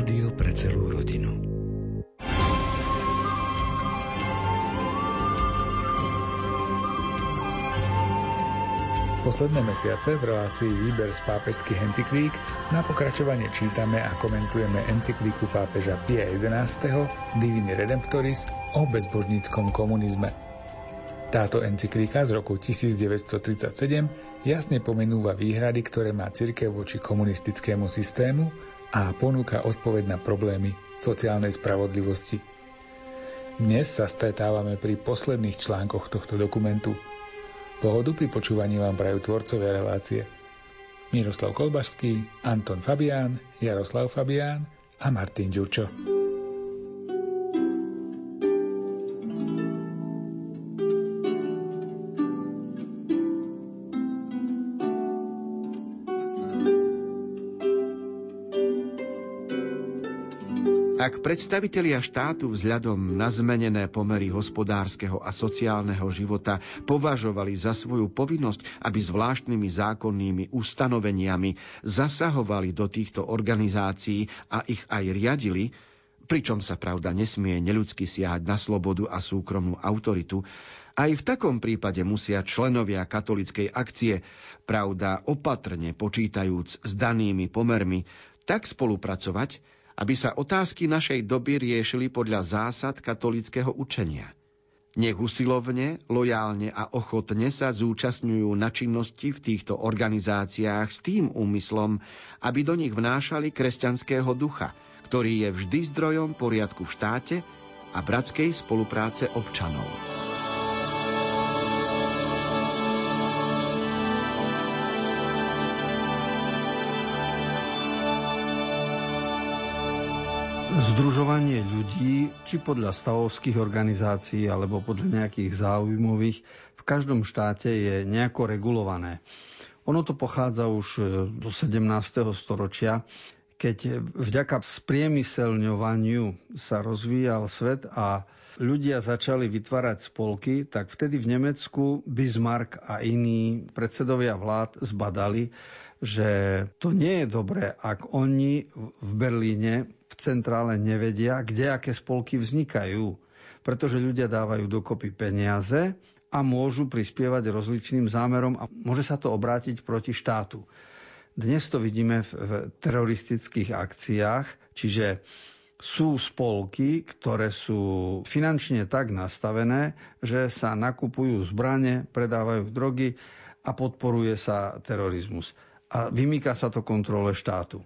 Rádio pre celú rodinu. Posledné mesiace v relácii Výber z pápežských encyklík na pokračovanie čítame a komentujeme encyklíku pápeža Pia XI. Divini Redemptoris o bezbožníckom komunizme. Táto encyklíka z roku 1937 jasne pomenúva výhrady, ktoré má cirkev voči komunistickému systému a ponúka odpoveď na problémy sociálnej spravodlivosti. Dnes sa stretávame pri posledných článkoch tohto dokumentu. Pohodu pri počúvaní vám prajú tvorcovia relácie Miroslav Kolbašský, Anton Fabián, Jaroslav Fabián a Martin Ďurčo. Ak predstavitelia štátu vzhľadom na zmenené pomery hospodárskeho a sociálneho života považovali za svoju povinnosť, aby zvláštnymi zákonnými ustanoveniami zasahovali do týchto organizácií a ich aj riadili, pričom sa pravda nesmie neľudsky siahať na slobodu a súkromnú autoritu, aj v takom prípade musia členovia katolíckej akcie, pravda opatrne počítajúc s danými pomermi, tak spolupracovať, aby sa otázky našej doby riešili podľa zásad katolíckeho učenia. Nech usilovne, lojálne a ochotne sa zúčastňujú na činnosti v týchto organizáciách s tým úmyslom, aby do nich vnášali kresťanského ducha, ktorý je vždy zdrojom poriadku v štáte a bratskej spolupráce občanov. Združovanie ľudí, či podľa stavovských organizácií, alebo podľa nejakých záujmových, v každom štáte je nejako regulované. Ono to pochádza už do 17. storočia, keď vďaka spriemyselňovaniu sa rozvíjal svet a ľudia začali vytvárať spolky, tak vtedy v Nemecku Bismarck a iní predsedovia vlád zbadali, že to nie je dobré, ak oni v Berlíne v centrále nevedia, kde aké spolky vznikajú, pretože ľudia dávajú dokopy peniaze a môžu prispievať rozličným zámerom a môže sa to obrátiť proti štátu. Dnes to vidíme v teroristických akciách, čiže sú spolky, ktoré sú finančne tak nastavené, že sa nakupujú zbrane, predávajú drogy a podporuje sa terorizmus. A vymýka sa to kontrole štátu.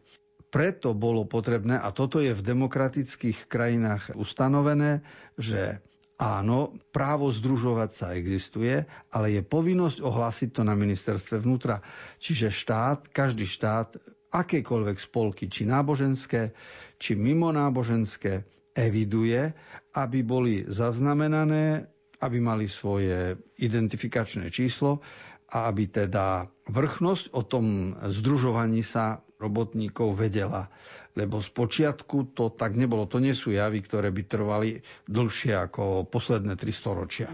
Preto bolo potrebné, a toto je v demokratických krajinách ustanovené, že áno, právo združovať sa existuje, ale je povinnosť ohlásiť to na ministerstve vnútra. Čiže štát, každý štát, akékoľvek spolky, či náboženské, či mimo náboženské, eviduje, aby boli zaznamenané, aby mali svoje identifikačné číslo a aby teda vrchnosť o tom združovaní sa robotníkov vedela. Lebo z počiatku to tak nebolo. To nie sú javy, ktoré by trvali dlhšie ako posledné 300 ročia.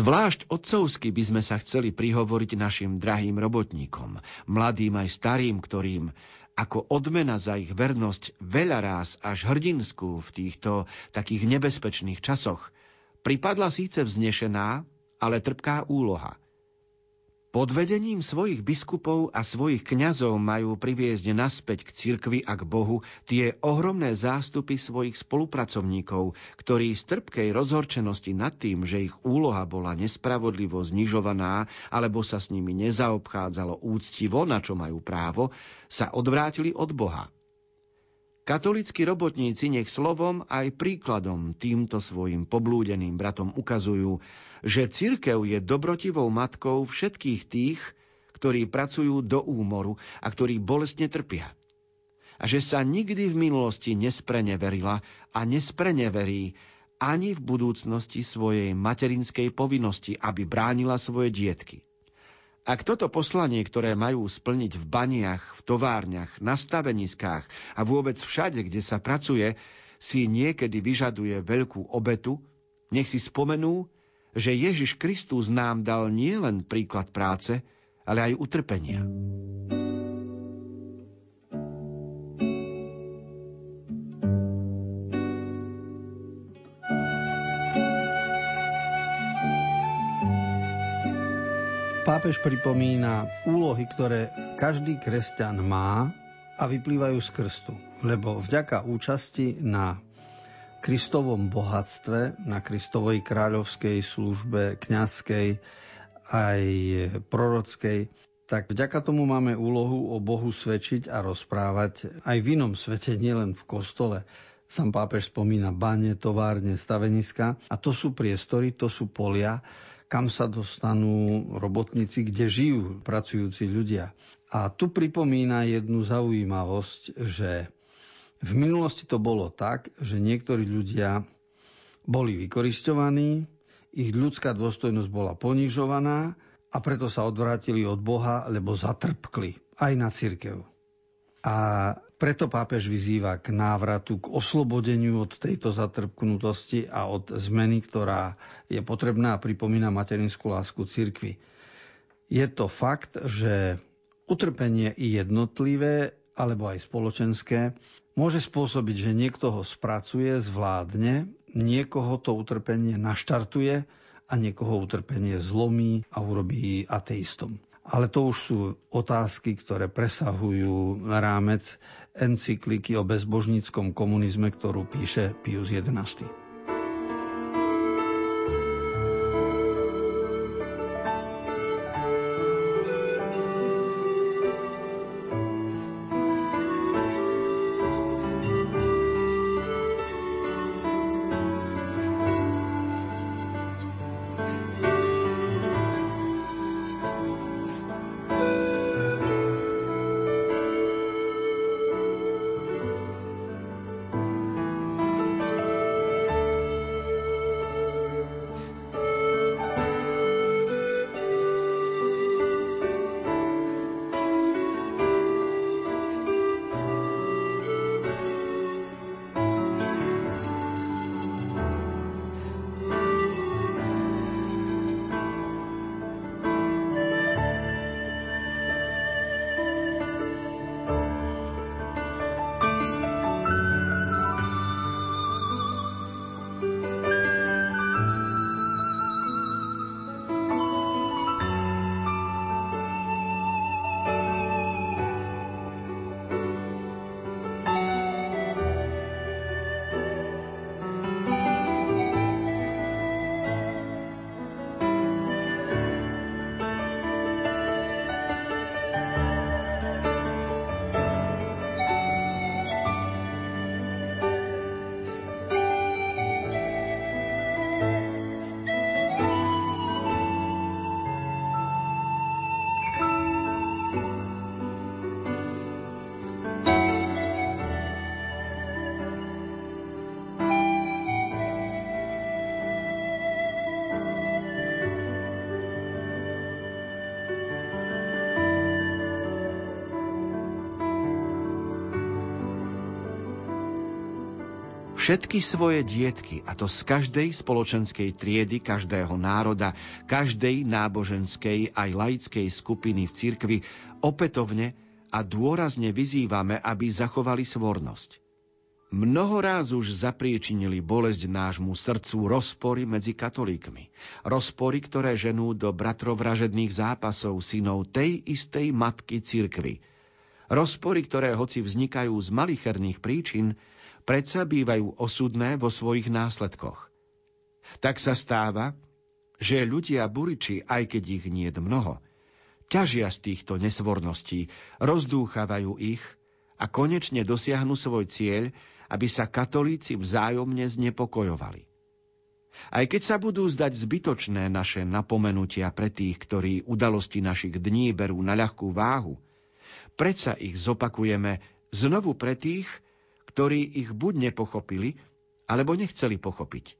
Zvlášť otcovsky by sme sa chceli prihovoriť našim drahým robotníkom, mladým aj starým, ktorým ako odmena za ich vernosť veľaráz až hrdinskú v týchto takých nebezpečných časoch pripadla síce vznešená, ale trpká úloha. Pod vedením svojich biskupov a svojich kňazov majú priviesť naspäť k cirkvi a k Bohu tie ohromné zástupy svojich spolupracovníkov, ktorí z trpkej rozhorčenosti nad tým, že ich úloha bola nespravodlivo znižovaná alebo sa s nimi nezaobchádzalo úctivo, na čo majú právo, sa odvrátili od Boha. Katolícki robotníci nech slovom aj príkladom týmto svojim poblúdeným bratom ukazujú, že cirkev je dobrotivou matkou všetkých tých, ktorí pracujú do úmoru a ktorí bolestne trpia. A že sa nikdy v minulosti nespreneverila a nespreneverí ani v budúcnosti svojej materinskej povinnosti, aby bránila svoje dietky. Ak toto poslanie, ktoré majú splniť v baniach, v továrniach, na staveniskách a vôbec všade, kde sa pracuje, si niekedy vyžaduje veľkú obetu, nech si spomenú, že Ježiš Kristus nám dal nielen príklad práce, ale aj utrpenia. Pápež pripomína úlohy, ktoré každý kresťan má a vyplývajú z krstu, lebo vďaka účasti na Kristovom bohatstve, na Kristovej kráľovskej službe, kňazskej aj prorockej, tak vďaka tomu máme úlohu o Bohu svedčiť a rozprávať aj v inom svete, nielen v kostole. Sám pápež spomína bane, továrne, staveniska a to sú priestory, to sú polia, kam sa dostanú robotníci, kde žijú pracujúci ľudia. A tu pripomína jednu zaujímavosť, že v minulosti to bolo tak, že niektorí ľudia boli vykorisťovaní, ich ľudská dôstojnosť bola ponižovaná a preto sa odvrátili od Boha, lebo zatrpkli aj na cirkev. A preto pápež vyzýva k návratu, k oslobodeniu od tejto zatrpknutosti a od zmeny, ktorá je potrebná a pripomína materinskú lásku cirkvi. Je to fakt, že utrpenie jednotlivé alebo aj spoločenské môže spôsobiť, že niekto ho spracuje, zvládne, niekoho to utrpenie naštartuje a niekoho utrpenie zlomí a urobí ateistom. Ale to už sú otázky, ktoré presahujú rámec encykliky o bezbožníckom komunizme, ktorú píše Pius XI. Všetky svoje dietky, a to z každej spoločenskej triedy, každého národa, každej náboženskej aj laickej skupiny v cirkvi, opätovne a dôrazne vyzývame, aby zachovali svornosť. Mnoho ráz už zapriečinili bolesť nášmu srdcu rozpory medzi katolíkmi. Rozpory, ktoré ženú do bratrovražedných zápasov synov tej istej matky cirkvi. Rozpory, ktoré hoci vznikajú z malicherných príčin, predsa bývajú osudné vo svojich následkoch. Tak sa stáva, že ľudia buriči, aj keď ich niet mnoho, ťažia z týchto nesvorností, rozdúchavajú ich a konečne dosiahnu svoj cieľ, aby sa katolíci vzájomne znepokojovali. Aj keď sa budú zdať zbytočné naše napomenutia pre tých, ktorí udalosti našich dní berú na ľahkú váhu, predsa ich zopakujeme znovu pre tých, ktorí ich buď nepochopili, alebo nechceli pochopiť.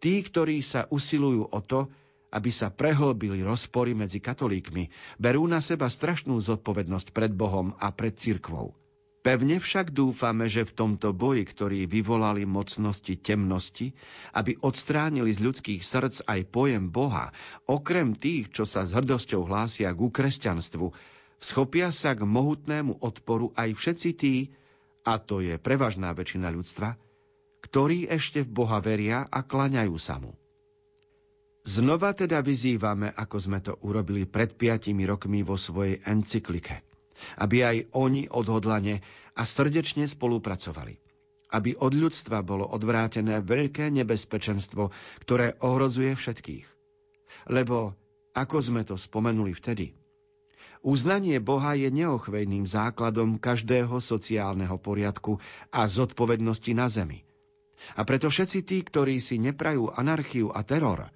Tí, ktorí sa usilujú o to, aby sa prehlbili rozpory medzi katolíkmi, berú na seba strašnú zodpovednosť pred Bohom a pred cirkvou. Pevne však dúfame, že v tomto boji, ktorý vyvolali mocnosti temnosti, aby odstránili z ľudských srdc aj pojem Boha, okrem tých, čo sa s hrdosťou hlásia ku kresťanstvu, schopia sa k mohutnému odporu aj všetci tí, a to je prevažná väčšina ľudstva, ktorí ešte v Boha veria a klaňajú sa mu. Znova teda vyzývame, ako sme to urobili pred 5 rokmi vo svojej encyklike, aby aj oni odhodlane a srdečne spolupracovali, aby od ľudstva bolo odvrátené veľké nebezpečenstvo, ktoré ohrozuje všetkých. Lebo, ako sme to spomenuli vtedy, uznanie Boha je neochvejným základom každého sociálneho poriadku a zodpovednosti na zemi. A preto všetci tí, ktorí si neprajú anarchiu a teror,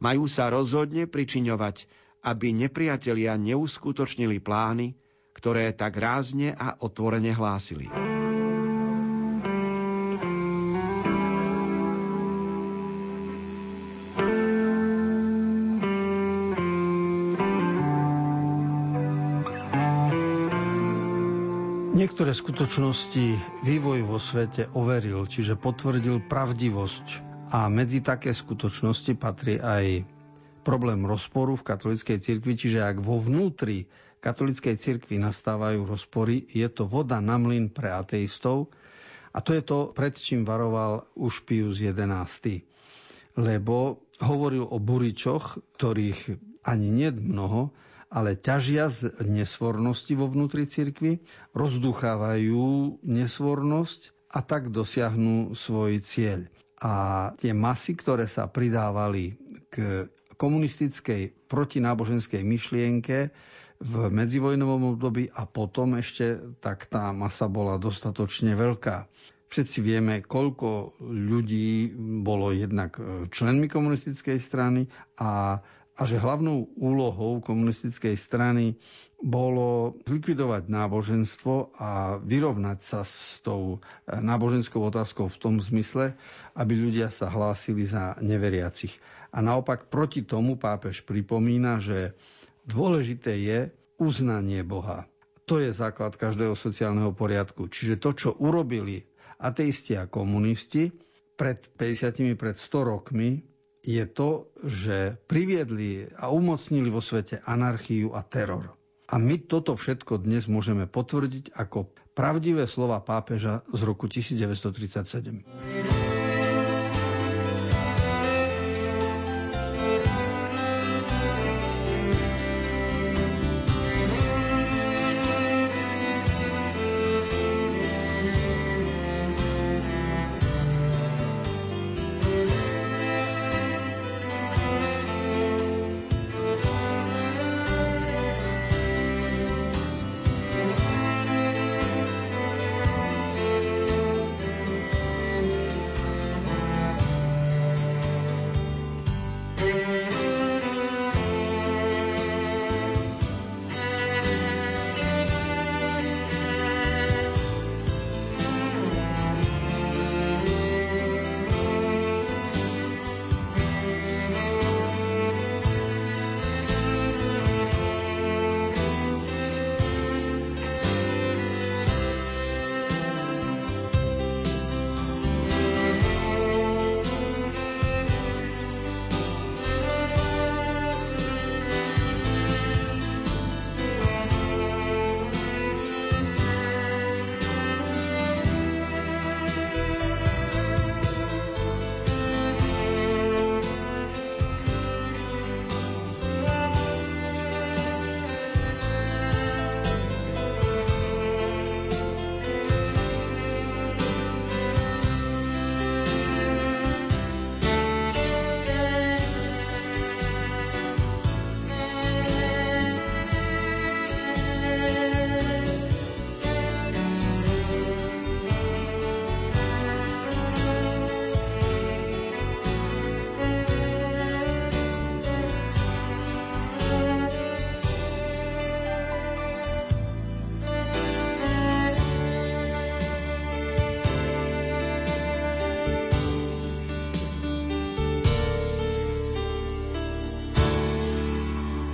majú sa rozhodne pričiňovať, aby nepriatelia neuskutočnili plány, ktoré tak rázne a otvorene hlásili. Niektoré skutočnosti vývoj vo svete overil, čiže potvrdil pravdivosť. A medzi také skutočnosti patrí aj problém rozporu v katolíckej cirkvi, čiže ak vo vnútri katolíckej cirkvi nastávajú rozpory, je to voda na mlyn pre ateistov. A to je to, pred čím varoval už Pius XI. Lebo hovoril o buričoch, ktorých ani nie mnoho, ale ťažia z nesvornosti vo vnútri cirkvi, rozduchávajú nesvornosť a tak dosiahnu svoj cieľ. A tie masy, ktoré sa pridávali k komunistickej protináboženskej myšlienke v medzivojnovom období a potom ešte, tak tá masa bola dostatočne veľká. Všetci vieme, koľko ľudí bolo jednak členmi komunistickej strany a že hlavnou úlohou komunistickej strany bolo zlikvidovať náboženstvo a vyrovnať sa s tou náboženskou otázkou v tom zmysle, aby ľudia sa hlásili za neveriacich. A naopak proti tomu pápež pripomína, že dôležité je uznanie Boha. To je základ každého sociálneho poriadku. Čiže to, čo urobili ateisti a komunisti pred 100 rokmi, je to, že priviedli a umocnili vo svete anarchiu a teror. A my toto všetko dnes môžeme potvrdiť ako pravdivé slova pápeža z roku 1937.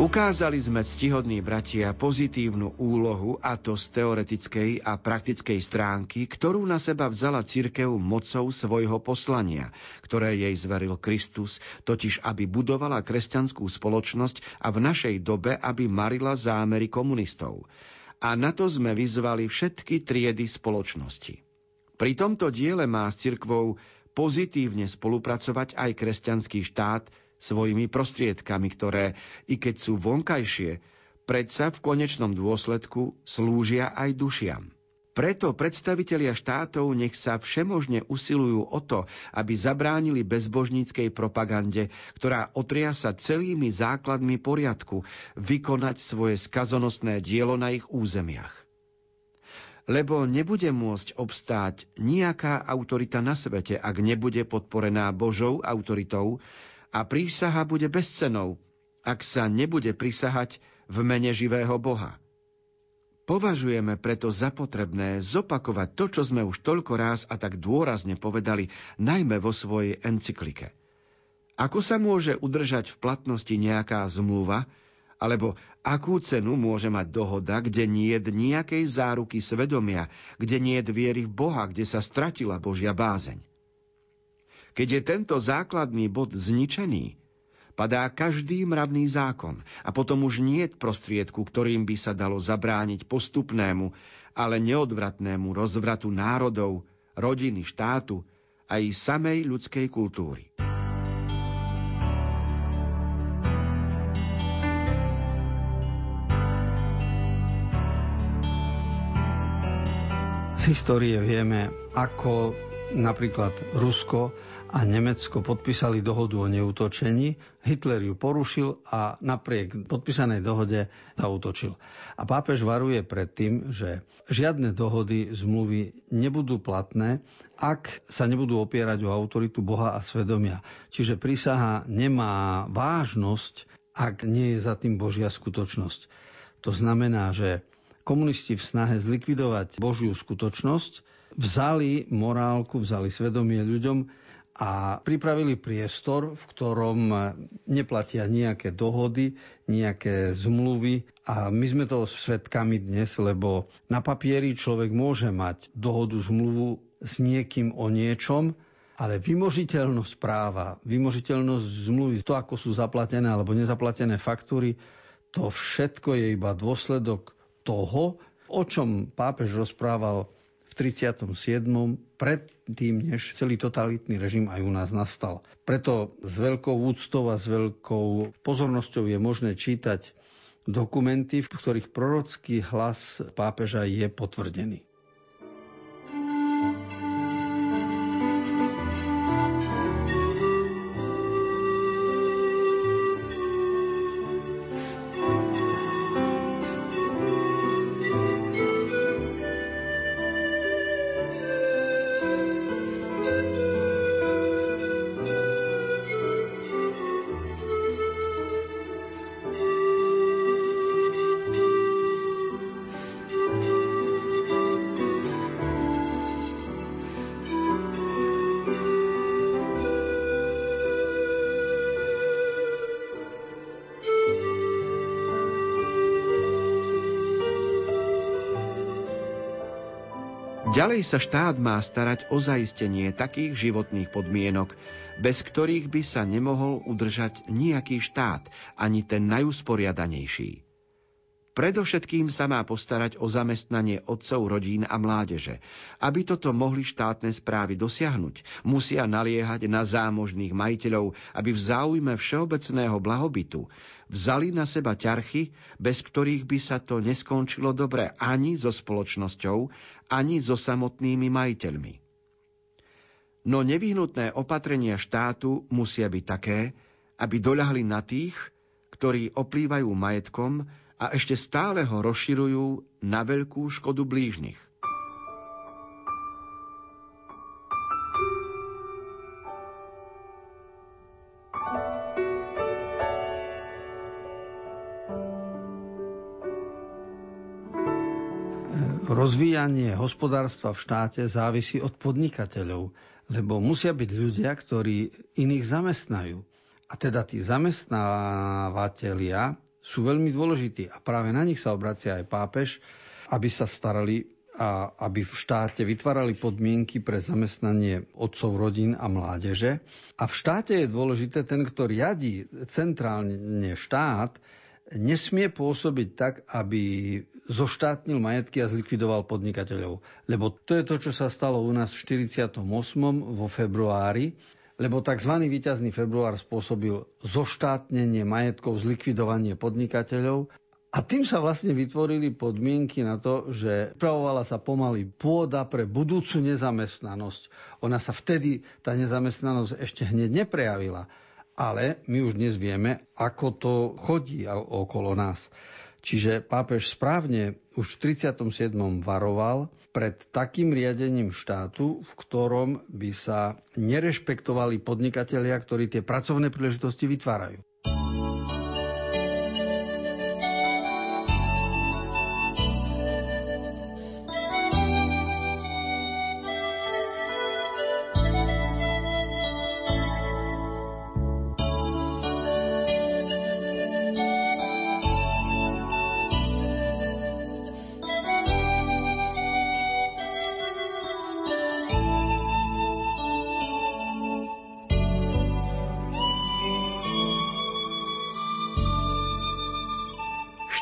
Ukázali sme, ctihodní bratia, pozitívnu úlohu, a to z teoretickej a praktickej stránky, ktorú na seba vzala cirkev mocou svojho poslania, ktoré jej zveril Kristus, totiž aby budovala kresťanskú spoločnosť a v našej dobe, aby marila zámery komunistov. A na to sme vyzvali všetky triedy spoločnosti. Pri tomto diele má s cirkvou pozitívne spolupracovať aj kresťanský štát, svojimi prostriedkami, ktoré, i keď sú vonkajšie, predsa v konečnom dôsledku slúžia aj dušiam. Preto predstavitelia štátov nech sa všemožne usilujú o to, aby zabránili bezbožníckej propagande, ktorá otriasa celými základmi poriadku, vykonať svoje skazonostné dielo na ich územiach. Lebo nebude môcť obstáť nejaká autorita na svete, ak nebude podporená Božou autoritou, a prísaha bude bezcenou, ak sa nebude prisahať v mene živého Boha. Považujeme preto za potrebné zopakovať to, čo sme už toľko ráz a tak dôrazne povedali, najmä vo svojej encyklike. Ako sa môže udržať v platnosti nejaká zmluva, alebo akú cenu môže mať dohoda, kde nie je nejakej záruky svedomia, kde nie je viery v Boha, kde sa stratila Božia bázeň? Keď je tento základný bod zničený, padá každý mravný zákon a potom už nie je prostriedku, ktorým by sa dalo zabrániť postupnému, ale neodvratnému rozvratu národov, rodiny, štátu a aj samej ľudskej kultúry. Z histórie vieme, ako napríklad Rusko a Nemecko podpísali dohodu o neútočení, Hitler ju porušil a napriek podpísanej dohode zaútočil. A pápež varuje pred tým, že žiadne dohody, zmluvy nebudú platné, ak sa nebudú opierať o autoritu Boha a svedomia. Čiže prísaha nemá vážnosť, ak nie je za tým Božia skutočnosť. To znamená, že komunisti v snahe zlikvidovať Božiu skutočnosť vzali morálku, vzali svedomie ľuďom a pripravili priestor, v ktorom neplatia nejaké dohody, nejaké zmluvy. A my sme toho svedkami dnes, lebo na papieri človek môže mať dohodu, zmluvu s niekým o niečom, ale vymožiteľnosť práva, vymožiteľnosť zmluvy, to, ako sú zaplatené alebo nezaplatené faktúry, to všetko je iba dôsledok toho, o čom pápež rozprával 37. predtým, než celý totalitný režim aj u nás nastal. Preto s veľkou úctou a s veľkou pozornosťou je možné čítať dokumenty, v ktorých prorocký hlas pápeža je potvrdený. Ďalej sa štát má starať o zaistenie takých životných podmienok, bez ktorých by sa nemohol udržať nejaký štát, ani ten najusporiadanejší. Predovšetkým sa má postarať o zamestnanie otcov, rodín a mládeže. Aby toto mohli štátne správy dosiahnuť, musia naliehať na zámožných majiteľov, aby v záujme všeobecného blahobytu vzali na seba ťarchy, bez ktorých by sa to neskončilo dobre ani so spoločnosťou, ani so samotnými majiteľmi. No nevyhnutné opatrenia štátu musia byť také, aby doľahli na tých, ktorí oplývajú majetkom, a ešte stále ho rozširujú na veľkú škodu blížnych. Rozvíjanie hospodárstva v štáte závisí od podnikateľov, lebo musia byť ľudia, ktorí iných zamestnajú. A teda tí zamestnávateľia sú veľmi dôležití a práve na nich sa obracia aj pápež, aby sa starali a aby v štáte vytvárali podmienky pre zamestnanie otcov rodín a mládeže. A v štáte je dôležité, ten, kto riadi centrálne štát, nesmie pôsobiť tak, aby zoštátnil majetky a zlikvidoval podnikateľov. Lebo to je to, čo sa stalo u nás v 48. vo februári, lebo tzv. Víťazný február spôsobil zoštátnenie majetkov, zlikvidovanie podnikateľov. A tým sa vlastne vytvorili podmienky na to, že upravovala sa pomaly pôda pre budúcu nezamestnanosť. Ona sa vtedy, tá nezamestnanosť, ešte hneď neprejavila. Ale my už dnes vieme, ako to chodí okolo nás. Čiže pápež správne už v 37. varoval pred takým riadením štátu, v ktorom by sa nerešpektovali podnikatelia, ktorí tie pracovné príležitosti vytvárajú.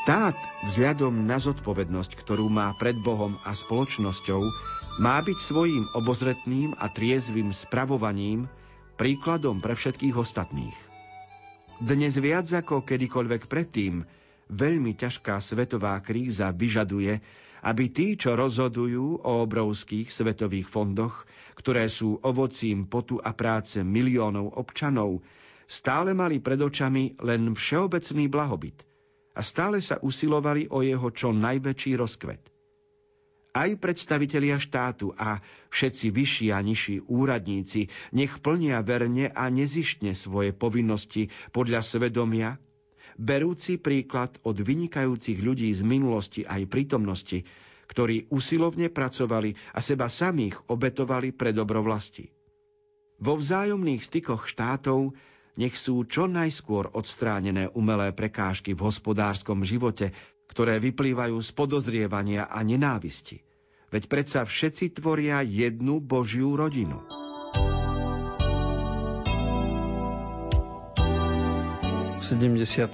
Štát vzhľadom na zodpovednosť, ktorú má pred Bohom a spoločnosťou, má byť svojím obozretným a triezvým spravovaním príkladom pre všetkých ostatných. Dnes viac ako kedykoľvek predtým veľmi ťažká svetová kríza vyžaduje, aby tí, čo rozhodujú o obrovských svetových fondoch, ktoré sú ovocím potu a práce miliónov občanov, stále mali pred očami len všeobecný blahobyt a stále sa usilovali o jeho čo najväčší rozkvet. Aj predstavitelia štátu a všetci vyšší a nižší úradníci nech plnia verne a nezištne svoje povinnosti podľa svedomia, berúci príklad od vynikajúcich ľudí z minulosti aj prítomnosti, ktorí usilovne pracovali a seba samých obetovali pre dobro vlasti. Vo vzájomných stykoch štátov nech sú čo najskôr odstránené umelé prekážky v hospodárskom živote, ktoré vyplývajú z podozrievania a nenávisti. Veď predsa všetci tvoria jednu Božiu rodinu. V 76.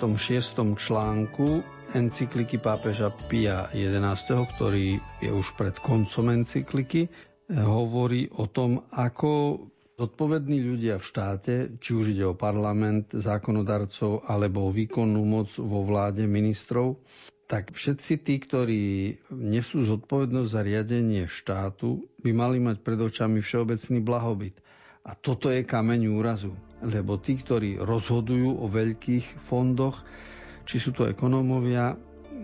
článku encykliky pápeža Pia XI., ktorý je už pred koncom encykliky, hovorí o tom, ako zodpovední ľudia v štáte, či už ide o parlament, zákonodarcov alebo výkonnú moc vo vláde ministrov, tak všetci tí, ktorí nesú zodpovednosť za riadenie štátu, by mali mať pred očami všeobecný blahobyt. A toto je kameň úrazu, lebo tí, ktorí rozhodujú o veľkých fondoch, či sú to ekonómovia,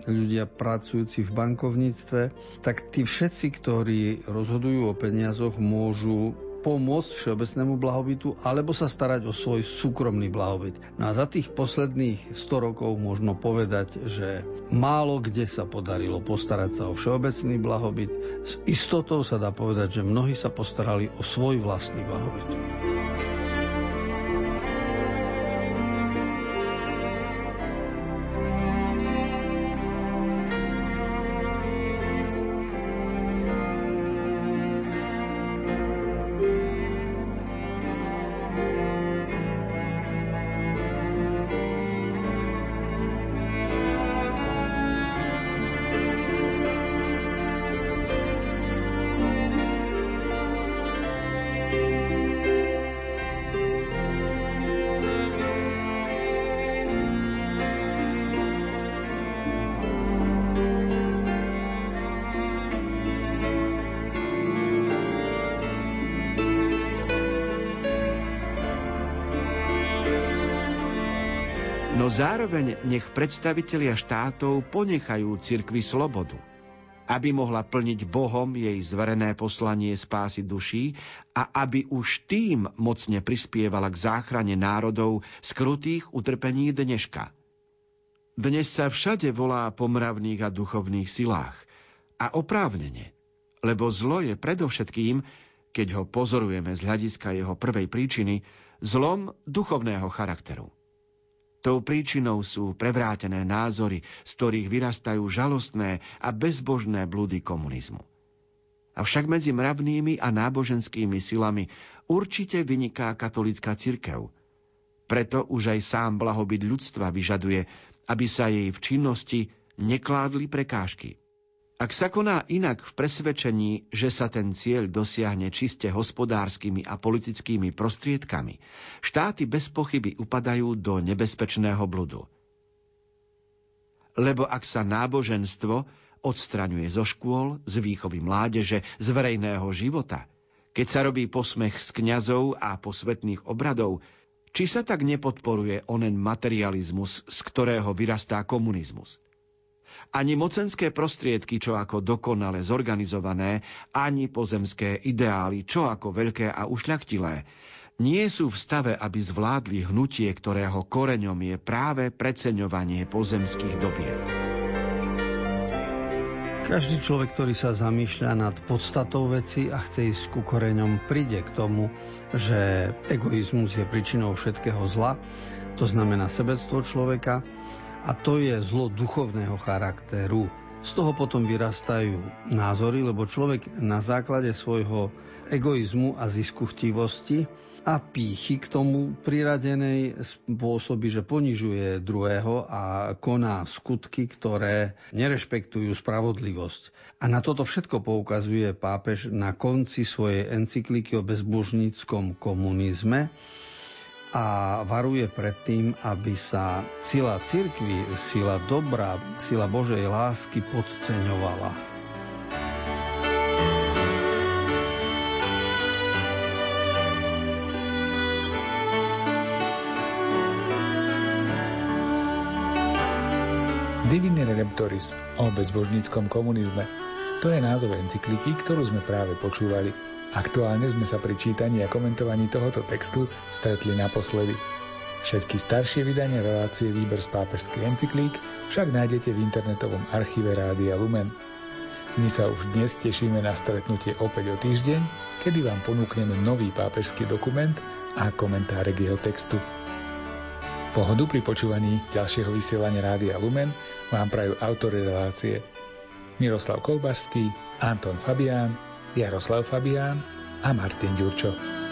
ľudia pracujúci v bankovníctve, tak tí všetci, ktorí rozhodujú o peniazoch, môžu pomôcť všeobecnému blahobytu alebo sa starať o svoj súkromný blahobyt. No a za tých posledných 100 rokov možno povedať, že málo kde sa podarilo postarať sa o všeobecný blahobyt. S istotou sa dá povedať, že mnohí sa postarali o svoj vlastný blahobyt. No zároveň nech predstavitelia štátov ponechajú cirkvi slobodu, aby mohla plniť Bohom jej zverené poslanie spásy duší a aby už tým mocne prispievala k záchrane národov z krutých utrpení dneška. Dnes sa všade volá po mravných a duchovných silách a oprávnene, lebo zlo je predovšetkým, keď ho pozorujeme z hľadiska jeho prvej príčiny, zlom duchovného charakteru. Tou príčinou sú prevrátené názory, z ktorých vyrastajú žalostné a bezbožné blúdy komunizmu. Avšak medzi mravnými a náboženskými silami určite vyniká katolícka cirkev. Preto už aj sám blahobyt ľudstva vyžaduje, aby sa jej v činnosti nekládli prekážky. Ak sa koná inak v presvedčení, že sa ten cieľ dosiahne čiste hospodárskymi a politickými prostriedkami, štáty bez pochyby upadajú do nebezpečného bludu. Lebo ak sa náboženstvo odstraňuje zo škôl, z výchovy mládeže, z verejného života, keď sa robí posmech z kňazov a posvetných obradov, či sa tak nepodporuje onen materializmus, z ktorého vyrastá komunizmus? Ani mocenské prostriedky, čo ako dokonale zorganizované, ani pozemské ideály, čo ako veľké a ušľachtilé, nie sú v stave, aby zvládli hnutie, ktorého koreňom je práve preceňovanie pozemských dobiet. Každý človek, ktorý sa zamýšľa nad podstatou veci a chce ísť ku koreňom, príde k tomu, že egoizmus je príčinou všetkého zla, to znamená sebectvo človeka, a to je zlo duchovného charakteru. Z toho potom vyrastajú názory, lebo človek na základe svojho egoizmu a ziskuchtivosti a pýchy k tomu priradenej spôsobí, že ponižuje druhého a koná skutky, ktoré nerešpektujú spravodlivosť. A na toto všetko poukazuje pápež na konci svojej encykliky o bezbožníckom komunizme, a varuje pred tým, aby sa sila cirkvi, sila dobra, sila Božej lásky podceňovala. Divini Redemptoris o bezbožníckom komunizme. To je názov encykliky, ktorú sme práve počúvali. Aktuálne sme sa pri čítaní a komentovaní tohoto textu stretli naposledy. Všetky staršie vydania relácie Výber z pápežských encyklík však nájdete v internetovom archíve Rádia Lumen. My sa už dnes tešíme na stretnutie opäť o týždeň, kedy vám ponúkneme nový pápežský dokument a komentáre k jeho textu. Pohodu pri počúvaní ďalšieho vysielania Rádia Lumen vám prajú autori relácie Miroslav Kolbašský, Anton Fabián, Jaroslav Fabián a Martin Ďurčo.